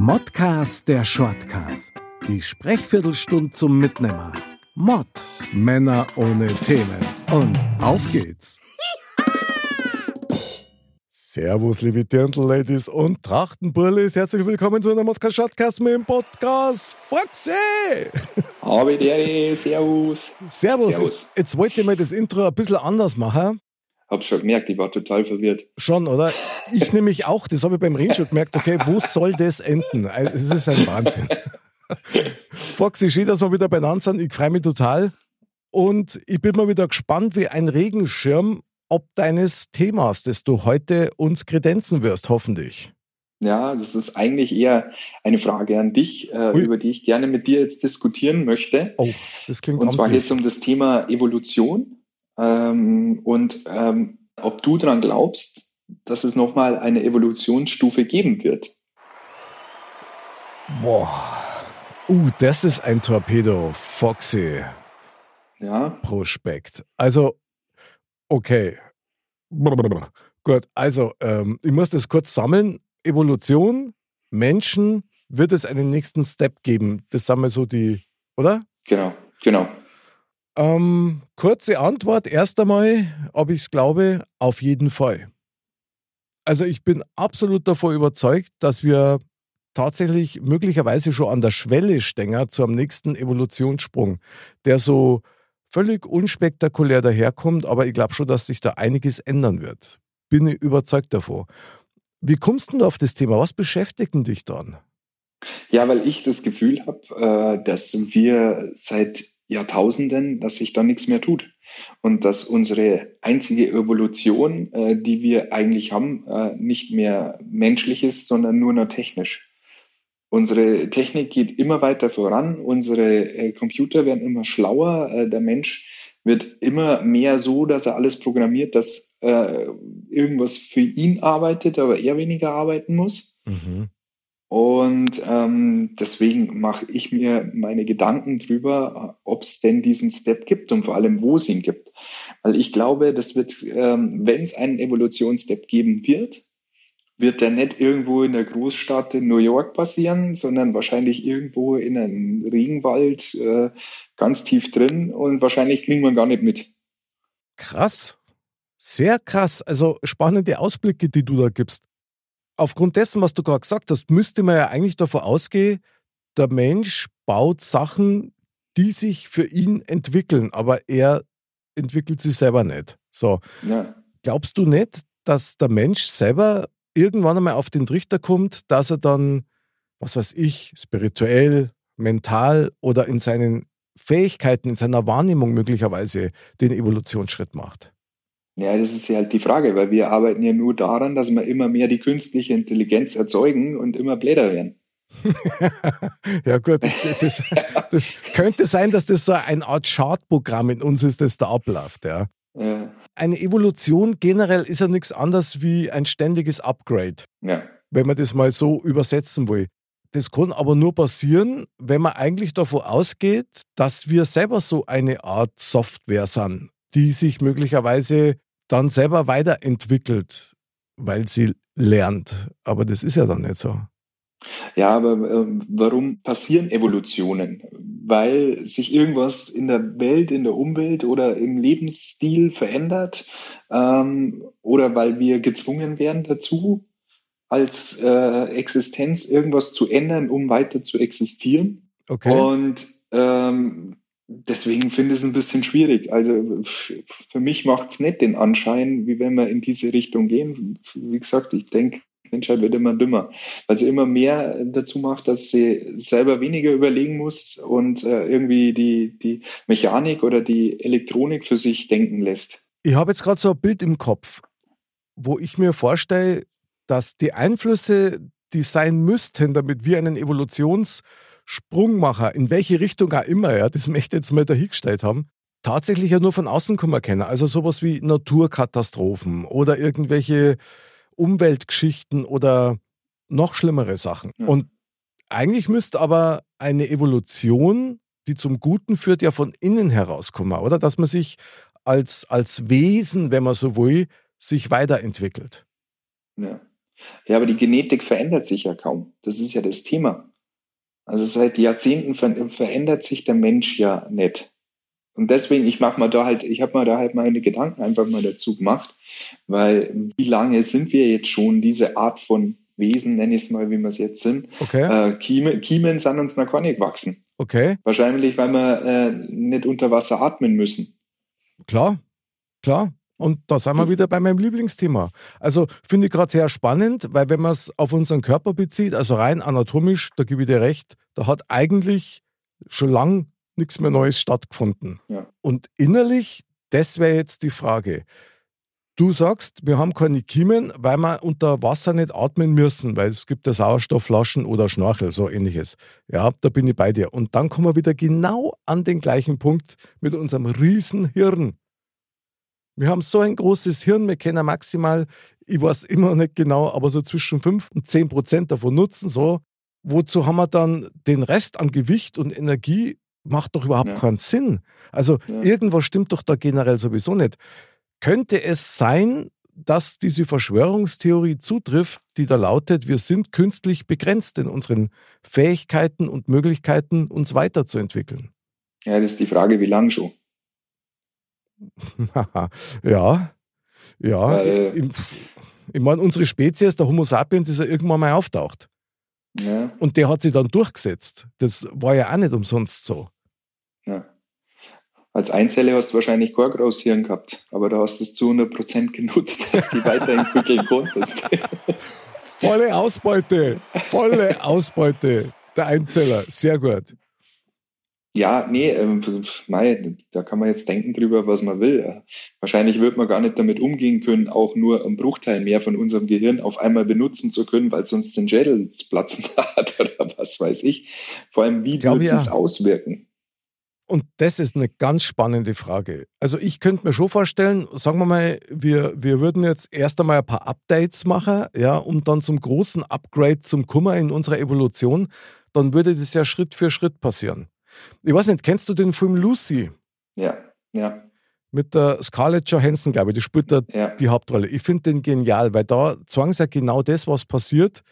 Modcast, der Shortcast. Die Sprechviertelstunde zum Mitnehmer. Mod, Männer ohne Themen. Und auf geht's. Servus, liebe Dirndl-Ladies und Trachtenburlis. Herzlich willkommen zu einer Modcast-Shortcast mit dem Podcast Foxy. Habe dir, Servus. Jetzt wollte ich mal das Intro ein bisschen anders machen. Hab's schon gemerkt, ich war total verwirrt. Schon, oder? Ich nämlich auch, das habe ich beim Reden schon gemerkt, okay, wo soll das enden? Es ist ein Wahnsinn. Foxy, schön, dass wir wieder beieinander sind. Ich freue mich total. Und ich bin mal wieder gespannt wie ein Regenschirm ob deines Themas, das du heute uns kredenzen wirst, hoffentlich. Ja, das ist eigentlich eher eine Frage an dich, über die ich gerne mit dir jetzt diskutieren möchte. Oh, das klingt amtlich. Und zwar geht es um das Thema Evolution und ob du daran glaubst, dass es nochmal eine Evolutionsstufe geben wird. Boah, das ist ein Torpedo, Foxy. Ja. Prospekt. Also, okay. Blablabla. Gut, also ich muss das kurz sammeln. Evolution, Menschen, wird es einen nächsten Step geben? Das sind wir so die, oder? Genau. Kurze Antwort, erst einmal, ob ich es glaube, auf jeden Fall. Also ich bin absolut davon überzeugt, dass wir tatsächlich möglicherweise schon an der Schwelle stehen zu einem nächsten Evolutionssprung, der so völlig unspektakulär daherkommt, aber ich glaube schon, dass sich da einiges ändern wird. Bin ich überzeugt davon. Wie kommst du auf das Thema? Was beschäftigt dich dann? Ja, weil ich das Gefühl habe, dass wir seit Jahrtausenden, dass sich da nichts mehr tut. Und dass unsere einzige Evolution, die wir eigentlich haben, nicht mehr menschlich ist, sondern nur noch technisch. Unsere Technik geht immer weiter voran, unsere Computer werden immer schlauer, der Mensch wird immer mehr so, dass er alles programmiert, dass irgendwas für ihn arbeitet, aber er weniger arbeiten muss. Mhm. Und deswegen mache ich mir meine Gedanken drüber, ob es denn diesen Step gibt und vor allem, wo es ihn gibt. Weil ich glaube, das wird, wenn es einen Evolutionsstep geben wird der nicht irgendwo in der Großstadt in New York passieren, sondern wahrscheinlich irgendwo in einem Regenwald ganz tief drin und wahrscheinlich kriegen wir gar nicht mit. Krass, sehr krass. Also spannende Ausblicke, die du da gibst. Aufgrund dessen, was du gerade gesagt hast, müsste man ja eigentlich davon ausgehen, der Mensch baut Sachen, die sich für ihn entwickeln, aber er entwickelt sie selber nicht. So. Ja. Glaubst du nicht, dass der Mensch selber irgendwann einmal auf den Trichter kommt, dass er dann, was weiß ich, spirituell, mental oder in seinen Fähigkeiten, in seiner Wahrnehmung möglicherweise den Evolutionsschritt macht? Ja, das ist ja halt die Frage, weil wir arbeiten ja nur daran, dass wir immer mehr die künstliche Intelligenz erzeugen und immer bläder werden. Ja gut, das könnte sein, dass das so eine Art Chartprogramm in uns ist, das da abläuft, ja. Ja. Eine Evolution generell ist ja nichts anderes wie ein ständiges Upgrade, ja. Wenn man das mal so übersetzen will. Das kann aber nur passieren, wenn man eigentlich davon ausgeht, dass wir selber so eine Art Software sind, die sich möglicherweise dann selber weiterentwickelt, weil sie lernt. Aber das ist ja dann nicht so. Ja, aber warum passieren Evolutionen? Weil sich irgendwas in der Welt, in der Umwelt oder im Lebensstil verändert oder weil wir gezwungen werden dazu, als Existenz irgendwas zu ändern, um weiter zu existieren. Okay. Und deswegen finde ich es ein bisschen schwierig. Also für mich macht es nicht den Anschein, wie wenn wir in diese Richtung gehen. Wie gesagt, ich denke, Menschheit wird immer dümmer, weil sie immer mehr dazu macht, dass sie selber weniger überlegen muss und irgendwie die Mechanik oder die Elektronik für sich denken lässt. Ich habe jetzt gerade so ein Bild im Kopf, wo ich mir vorstelle, dass die Einflüsse, die sein müssten, damit wir einen Evolutionssprung machen, in welche Richtung auch immer, ja, das möchte ich jetzt mal dahingestellt haben, tatsächlich ja nur von außen kann man kennen. Also sowas wie Naturkatastrophen oder irgendwelche Umweltgeschichten oder noch schlimmere Sachen. Mhm. Und eigentlich müsste aber eine Evolution, die zum Guten führt, ja von innen herauskommen, oder? Dass man sich als Wesen, wenn man so will, sich weiterentwickelt. Ja. Ja, aber die Genetik verändert sich ja kaum. Das ist ja das Thema. Also seit Jahrzehnten verändert sich der Mensch ja nicht. Und deswegen, ich habe mir da halt meine Gedanken einfach mal dazu gemacht, weil wie lange sind wir jetzt schon diese Art von Wesen, nenne ich es mal, wie wir es jetzt sind. Okay. Kiemen sind uns noch gar nicht gewachsen. Okay. Wahrscheinlich, weil wir nicht unter Wasser atmen müssen. Klar. Und da sind wir wieder bei meinem Lieblingsthema. Also finde ich gerade sehr spannend, weil wenn man es auf unseren Körper bezieht, also rein anatomisch, da gebe ich dir recht, da hat eigentlich schon lang nichts mehr Neues stattgefunden. Ja. Und innerlich, das wäre jetzt die Frage. Du sagst, wir haben keine Kiemen, weil wir unter Wasser nicht atmen müssen, weil es gibt ja Sauerstoffflaschen oder Schnorchel, so ähnliches. Ja, da bin ich bei dir. Und dann kommen wir wieder genau an den gleichen Punkt mit unserem Riesenhirn. Wir haben so ein großes Hirn, wir können maximal, ich weiß immer nicht genau, aber so zwischen 5 und 10% davon nutzen. So. Wozu haben wir dann den Rest an Gewicht und Energie? Macht doch überhaupt keinen Sinn. Also irgendwas stimmt doch da generell sowieso nicht. Könnte es sein, dass diese Verschwörungstheorie zutrifft, die da lautet, wir sind künstlich begrenzt in unseren Fähigkeiten und Möglichkeiten, uns weiterzuentwickeln? Ja, das ist die Frage, wie lange schon? Ja. Ich meine, unsere Spezies, der Homo sapiens, ist ja irgendwann mal auftaucht. Ja. Und der hat sich dann durchgesetzt. Das war ja auch nicht umsonst so. Ja. Als Einzeller hast du wahrscheinlich kein großes Hirn gehabt, aber da hast du es zu 100% genutzt, dass du die weiterentwickeln konntest. Volle Ausbeute, der Einzeller. Sehr gut. Ja, nee, da kann man jetzt denken drüber, was man will. Wahrscheinlich wird man gar nicht damit umgehen können, auch nur einen Bruchteil mehr von unserem Gehirn auf einmal benutzen zu können, weil es uns den Schädel platzen hat oder was weiß ich. Vor allem, wie wird es auswirken? Und das ist eine ganz spannende Frage. Also ich könnte mir schon vorstellen, sagen wir mal, wir würden jetzt erst einmal ein paar Updates machen, ja, um dann zum großen Upgrade zum Kummer in unserer Evolution, dann würde das ja Schritt für Schritt passieren. Ich weiß nicht, kennst du den Film Lucy? Ja. Mit der Scarlett Johansson, glaube ich, die spielt da die Hauptrolle. Ich finde den genial, weil da zeigen sie ja genau das, was passiert,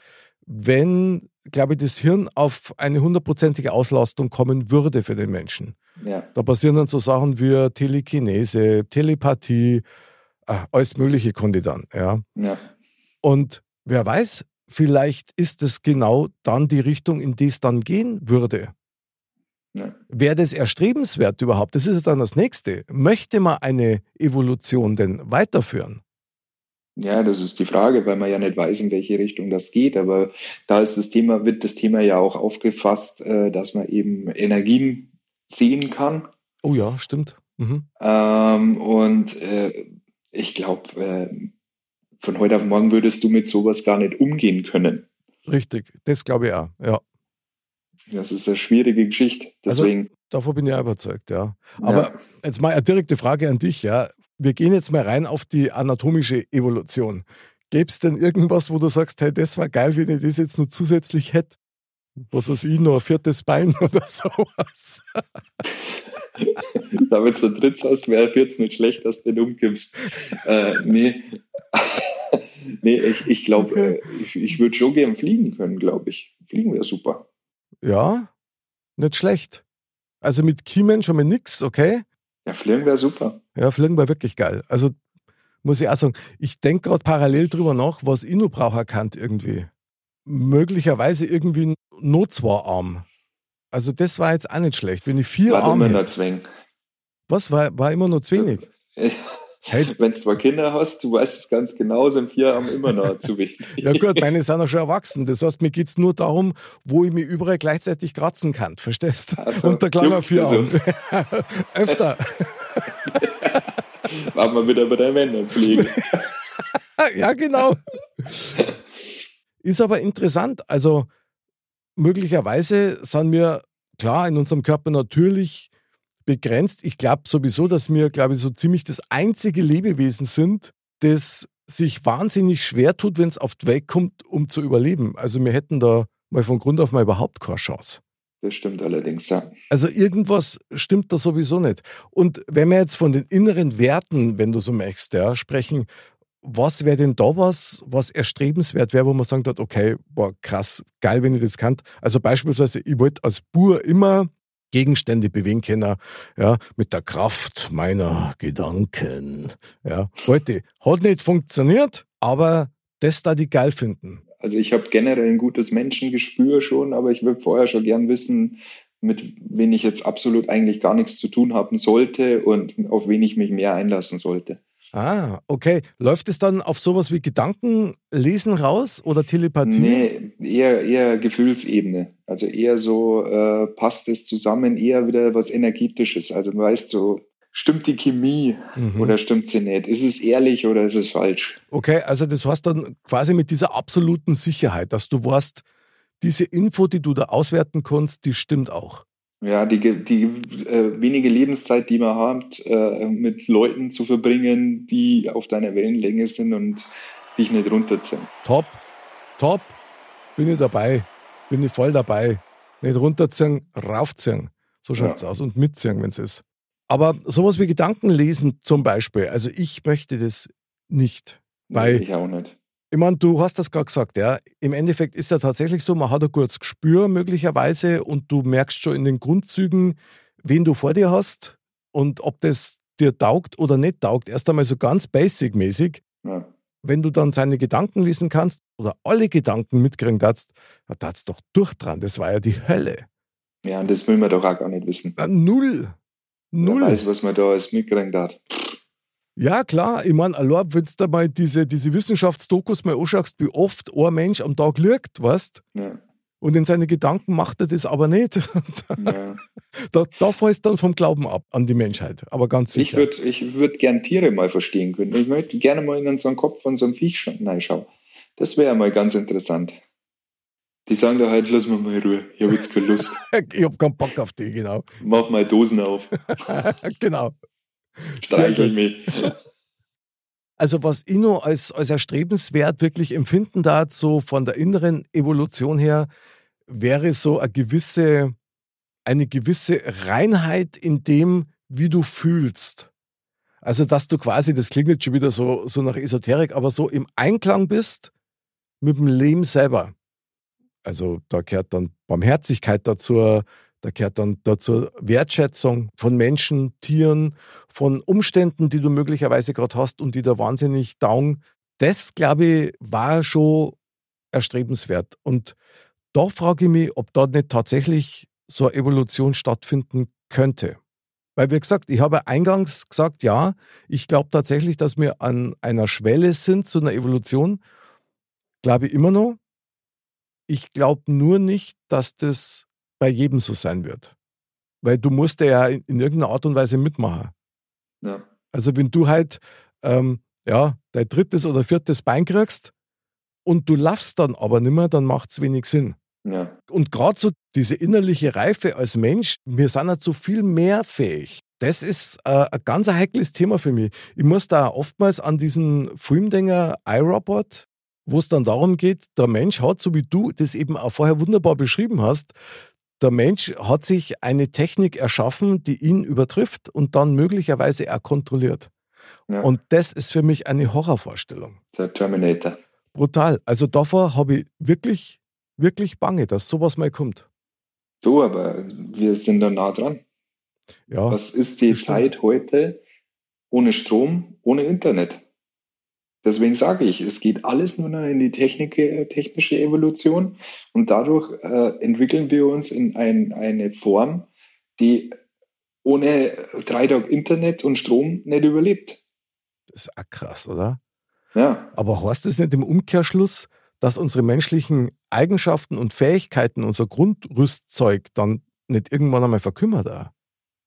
wenn, glaube ich, das Hirn auf eine 100%ige Auslastung kommen würde für den Menschen. Ja. Da passieren dann so Sachen wie Telekinese, Telepathie, alles Mögliche konnte dann. Ja. Und wer weiß, vielleicht ist es genau dann die Richtung, in die es dann gehen würde. Ja. Wäre das erstrebenswert überhaupt? Das ist ja dann das Nächste. Möchte man eine Evolution denn weiterführen? Ja, das ist die Frage, weil man ja nicht weiß, in welche Richtung das geht. Aber da ist das Thema ja auch aufgefasst, dass man eben Energien sehen kann. Oh ja, stimmt. Mhm. Und ich glaube, von heute auf morgen würdest du mit sowas gar nicht umgehen können. Richtig, das glaube ich auch, ja. Das ist eine schwierige Geschichte. Deswegen. Also, davon bin ich auch überzeugt, ja. Aber jetzt mal eine direkte Frage an dich, ja. Wir gehen jetzt mal rein auf die anatomische Evolution. Gäbe es denn irgendwas, wo du sagst, hey, das war geil, wenn ich das jetzt noch zusätzlich hätte? Was weiß ich, noch ein viertes Bein oder sowas? Damit du ein drittes hast, wäre es nicht schlecht, dass du den umkippst. Nee, ich glaube, okay. Ich würde schon gern fliegen können, glaube ich. Fliegen wäre super. Ja, nicht schlecht. Also mit Kiemen schon mal nix, okay? Ja, fliegen wäre super. Ja, fliegen wäre wirklich geil. Also muss ich auch sagen, ich denke gerade parallel drüber nach, was ich noch brauche kann irgendwie. Möglicherweise irgendwie noch zwei Arme. Also das war jetzt auch nicht schlecht. Wenn ich vier war Arme immer noch zu wenig. Was? War immer noch zu wenig? Hey. Wenn du zwei Kinder hast, du weißt es ganz genau, sind vier Arme immer noch zu wenig. Ja gut, meine sind auch schon erwachsen. Das heißt, mir geht es nur darum, wo ich mich überall gleichzeitig kratzen kann. Verstehst du? Also, unter Klammer vier Arme. So. Öfter. Machen wir wieder bei der Männerpflege. Ja, genau. Ist aber interessant. Also möglicherweise sind wir, klar, in unserem Körper natürlich begrenzt. Ich glaube sowieso, dass wir, so ziemlich das einzige Lebewesen sind, das sich wahnsinnig schwer tut, wenn es auf die Welt kommt, um zu überleben. Also wir hätten da mal von Grund auf mal überhaupt keine Chance. Das stimmt allerdings, ja. Also irgendwas stimmt da sowieso nicht. Und wenn wir jetzt von den inneren Werten, wenn du so möchtest, ja, sprechen, was wäre denn da was erstrebenswert wäre, wo man sagen würde, okay, boah, krass, geil, wenn ich das kann. Also beispielsweise, ich wollte als Bur immer Gegenstände bewegen können, ja, mit der Kraft meiner Gedanken. Ja, heute hat nicht funktioniert, aber das da die geil finden. Also ich habe generell ein gutes Menschengespür schon, aber ich würde vorher schon gern wissen, mit wem ich jetzt absolut eigentlich gar nichts zu tun haben sollte und auf wen ich mich mehr einlassen sollte. Ah, okay. Läuft es dann auf sowas wie Gedankenlesen raus oder Telepathie? Nee, eher Gefühlsebene. Also eher so passt es zusammen, eher wieder was Energetisches. Also du weißt so, stimmt die Chemie oder stimmt sie nicht? Ist es ehrlich oder ist es falsch? Okay, also das heißt dann quasi mit dieser absoluten Sicherheit, dass du weißt, diese Info, die du da auswerten kannst, die stimmt auch. Ja, die wenige Lebenszeit, die man hat, mit Leuten zu verbringen, die auf deiner Wellenlänge sind und dich nicht runterziehen. Top, bin ich voll dabei. Nicht runterziehen, raufziehen, so schaut's aus und mitziehen, wenn's ist. Aber sowas wie Gedankenlesen zum Beispiel, also ich möchte das nicht. Weil, nee, ich auch nicht. Ich meine, du hast das gerade gesagt, ja. Im Endeffekt ist ja tatsächlich so, man hat ein gutes Gespür möglicherweise und du merkst schon in den Grundzügen, wen du vor dir hast und ob das dir taugt oder nicht taugt. Erst einmal so ganz basic-mäßig. Ja. Wenn du dann seine Gedanken lesen kannst oder alle Gedanken mitkriegen darfst, dann darfst du doch durchdran. Das war ja die Hölle. Ja, und das will man doch auch gar nicht wissen. Na, null. Wer weiß, was man da alles mitkriegen darf. Ja, klar. Ich meine, allein, wenn du da mal diese Wissenschaftsdokus mal anschaust, wie oft ein Mensch am Tag lügt, weißt du? Ja. Und in seinen Gedanken macht er das aber nicht. Ja. Da fällt es dann vom Glauben ab an die Menschheit, aber ganz sicher. Ich würd gern Tiere mal verstehen können. Ich möchte gerne mal in so einen Kopf von so einem Viech reinschauen. Das wäre mal ganz interessant. Die sagen da halt, lass mir mal in Ruhe, ich habe jetzt keine Lust. Ich habe keinen Bock auf die, genau. Mach mal Dosen auf. Genau. Streichel mich. Also was ich noch als erstrebenswert wirklich empfinden darf, so von der inneren Evolution her, wäre so eine gewisse Reinheit in dem, wie du fühlst. Also dass du quasi, das klingt jetzt schon wieder so nach Esoterik, aber so im Einklang bist mit dem Leben selber. Also da gehört dann Barmherzigkeit dazu, da gehört dann dazu Wertschätzung von Menschen, Tieren, von Umständen, die du möglicherweise gerade hast und die da wahnsinnig taugen. Das, glaube ich, war schon erstrebenswert. Und da frage ich mich, ob da nicht tatsächlich so eine Evolution stattfinden könnte. Weil, wie gesagt, ich habe eingangs gesagt, ja, ich glaube tatsächlich, dass wir an einer Schwelle sind zu einer Evolution. Glaube ich immer noch. Ich glaube nur nicht, dass das bei jedem so sein wird. Weil du musst ja in irgendeiner Art und Weise mitmachen. Ja. Also wenn du halt dein drittes oder viertes Bein kriegst und du laufst dann aber nicht mehr, dann macht es wenig Sinn. Ja. Und gerade so diese innerliche Reife als Mensch, wir sind halt so viel mehr fähig. Das ist ein ganz heikles Thema für mich. Ich muss da oftmals an diesen Filmdinger iRobot, wo es dann darum geht, der Mensch hat, so wie du das eben auch vorher wunderbar beschrieben hast, der Mensch hat sich eine Technik erschaffen, die ihn übertrifft und dann möglicherweise auch kontrolliert. Ja. Und das ist für mich eine Horrorvorstellung. Der Terminator. Brutal. Also davor habe ich wirklich, wirklich Bange, dass sowas mal kommt. Du, aber wir sind da nah dran. Ja, was ist die Zeit heute ohne Strom, ohne Internet? Deswegen sage ich, es geht alles nur noch in die technische Evolution und dadurch entwickeln wir uns in eine Form, die ohne 3 Tage Internet und Strom nicht überlebt. Das ist auch krass, oder? Ja. Aber heißt das nicht im Umkehrschluss, dass unsere menschlichen Eigenschaften und Fähigkeiten, unser Grundrüstzeug dann nicht irgendwann einmal verkümmert? Auch?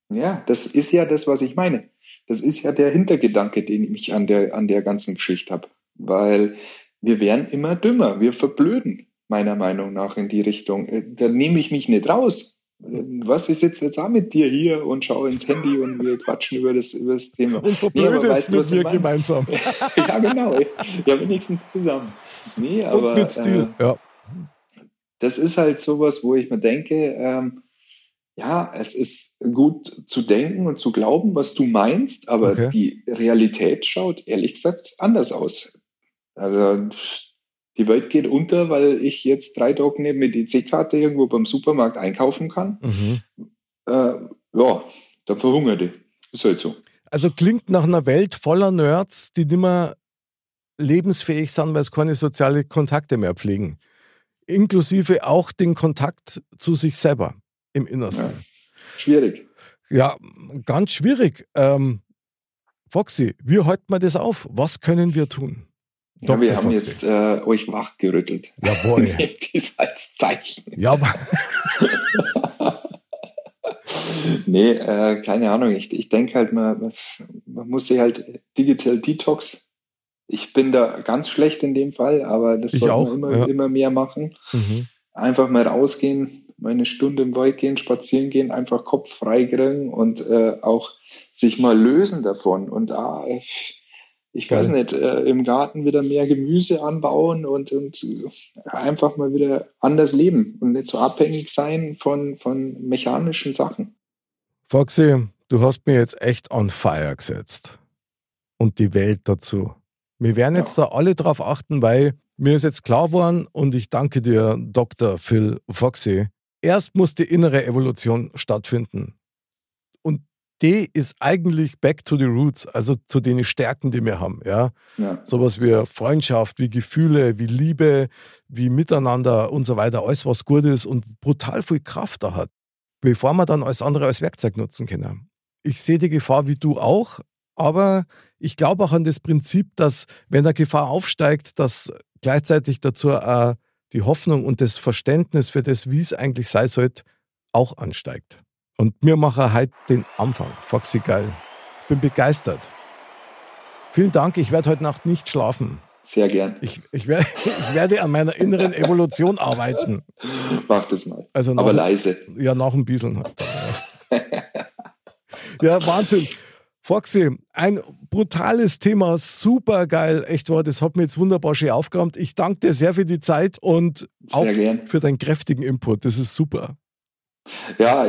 Ja, das ist ja das, was ich meine. Das ist ja der Hintergedanke, den ich an der ganzen Geschichte habe. weil wir werden immer dümmer, wir verblöden, meiner Meinung nach, in die Richtung. Da nehme ich mich nicht raus. Was ist jetzt da mit dir hier? Und schau ins Handy und wir quatschen über das Thema. Und verblödest mit mir gemeinsam. Ja, genau. Ja, wenigstens zusammen. Nee, aber, und mit Stil, ja. Das ist halt sowas, wo ich mir denke, ja, es ist gut zu denken und zu glauben, was du meinst, aber die Realität schaut ehrlich gesagt anders aus. Also die Welt geht unter, weil ich jetzt 3 Tage eine EC-Karte irgendwo beim Supermarkt einkaufen kann. Mhm. Ja, dann verhungert die. Ist halt so. Also klingt nach einer Welt voller Nerds, die nicht mehr lebensfähig sind, weil sie keine sozialen Kontakte mehr pflegen. Inklusive auch den Kontakt zu sich selber im Innersten. Ja, schwierig. Ja, ganz schwierig. Foxy, wie halten wir das auf? Was können wir tun? Ja, wir haben jetzt euch wachgerüttelt. Jawohl. Nehmt dies als Zeichen. Ja, nee, keine Ahnung. Ich denke halt, man muss sich halt digital Detox. Ich bin da ganz schlecht in dem Fall, aber das sollte man immer mehr machen. Mhm. Einfach mal rausgehen, mal eine Stunde im Wald gehen, spazieren gehen, einfach Kopf freikriegen und auch sich mal lösen davon. Und ich weiß nicht, im Garten wieder mehr Gemüse anbauen und einfach mal wieder anders leben und nicht so abhängig sein von mechanischen Sachen. Foxy, du hast mir jetzt echt on fire gesetzt und die Welt dazu. Wir werden jetzt da alle drauf achten, weil mir ist jetzt klar geworden und ich danke dir, Dr. Phil Foxy. Erst muss die innere Evolution stattfinden. Und die ist eigentlich back to the roots, also zu den Stärken, die wir haben. Ja? Ja. Sowas wie Freundschaft, wie Gefühle, wie Liebe, wie Miteinander und so weiter. Alles, was gut ist und brutal viel Kraft da hat, bevor wir dann alles andere als Werkzeug nutzen können. Ich sehe die Gefahr wie du auch. Aber ich glaube auch an das Prinzip, dass wenn eine Gefahr aufsteigt, dass gleichzeitig dazu auch die Hoffnung und das Verständnis für das, wie es eigentlich sein sollte, auch ansteigt. Und wir machen heute den Anfang. Foxy, geil. Ich bin begeistert. Vielen Dank, ich werde heute Nacht nicht schlafen. Sehr gern. Ich werde an meiner inneren Evolution arbeiten. Mach das mal, also aber leise. Ja, nach dem Bieseln halt. Ja, Wahnsinn. Foxy, ein brutales Thema, super geil, echt war, das hat mir jetzt wunderbar schön aufgeräumt. Ich danke dir sehr für die Zeit und auch für deinen kräftigen Input, das ist super. Ja,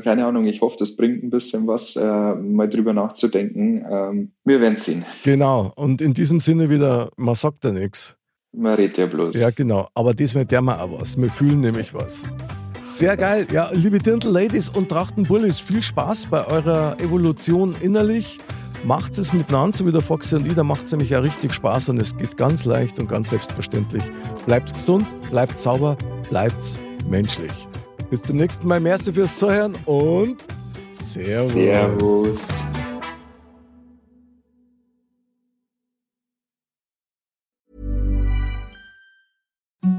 keine Ahnung, ich hoffe, das bringt ein bisschen was, mal drüber nachzudenken. Wir werden es sehen. Genau, und in diesem Sinne wieder, man sagt ja nichts. Man redet ja bloß. Ja, genau, aber diesmal tun wir auch was, wir fühlen nämlich was. Sehr geil. Ja, liebe Dirndl-Ladies und Trachtenbullis, viel Spaß bei eurer Evolution innerlich. Macht es miteinander, so wie der Foxy und Ida, macht es nämlich ja richtig Spaß und es geht ganz leicht und ganz selbstverständlich. Bleibt gesund, bleibt sauber, bleibt menschlich. Bis zum nächsten Mal. Merci fürs Zuhören und Servus. Servus.